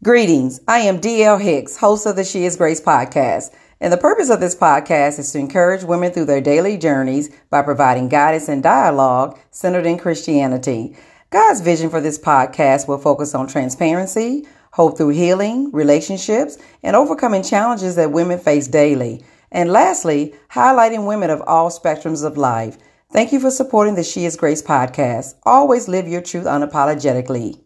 Greetings, I am D.L. Hicks, host of the She Is Grace Podcast, and the purpose of this podcast is to encourage women through their daily journeys by providing guidance and dialogue centered in Christianity. God's vision for this podcast will focus on transparency, hope through healing, relationships, and overcoming challenges that women face daily. And lastly, highlighting women of all spectrums of life. Thank you for supporting the She Is Grace Podcast. Always live your truth unapologetically.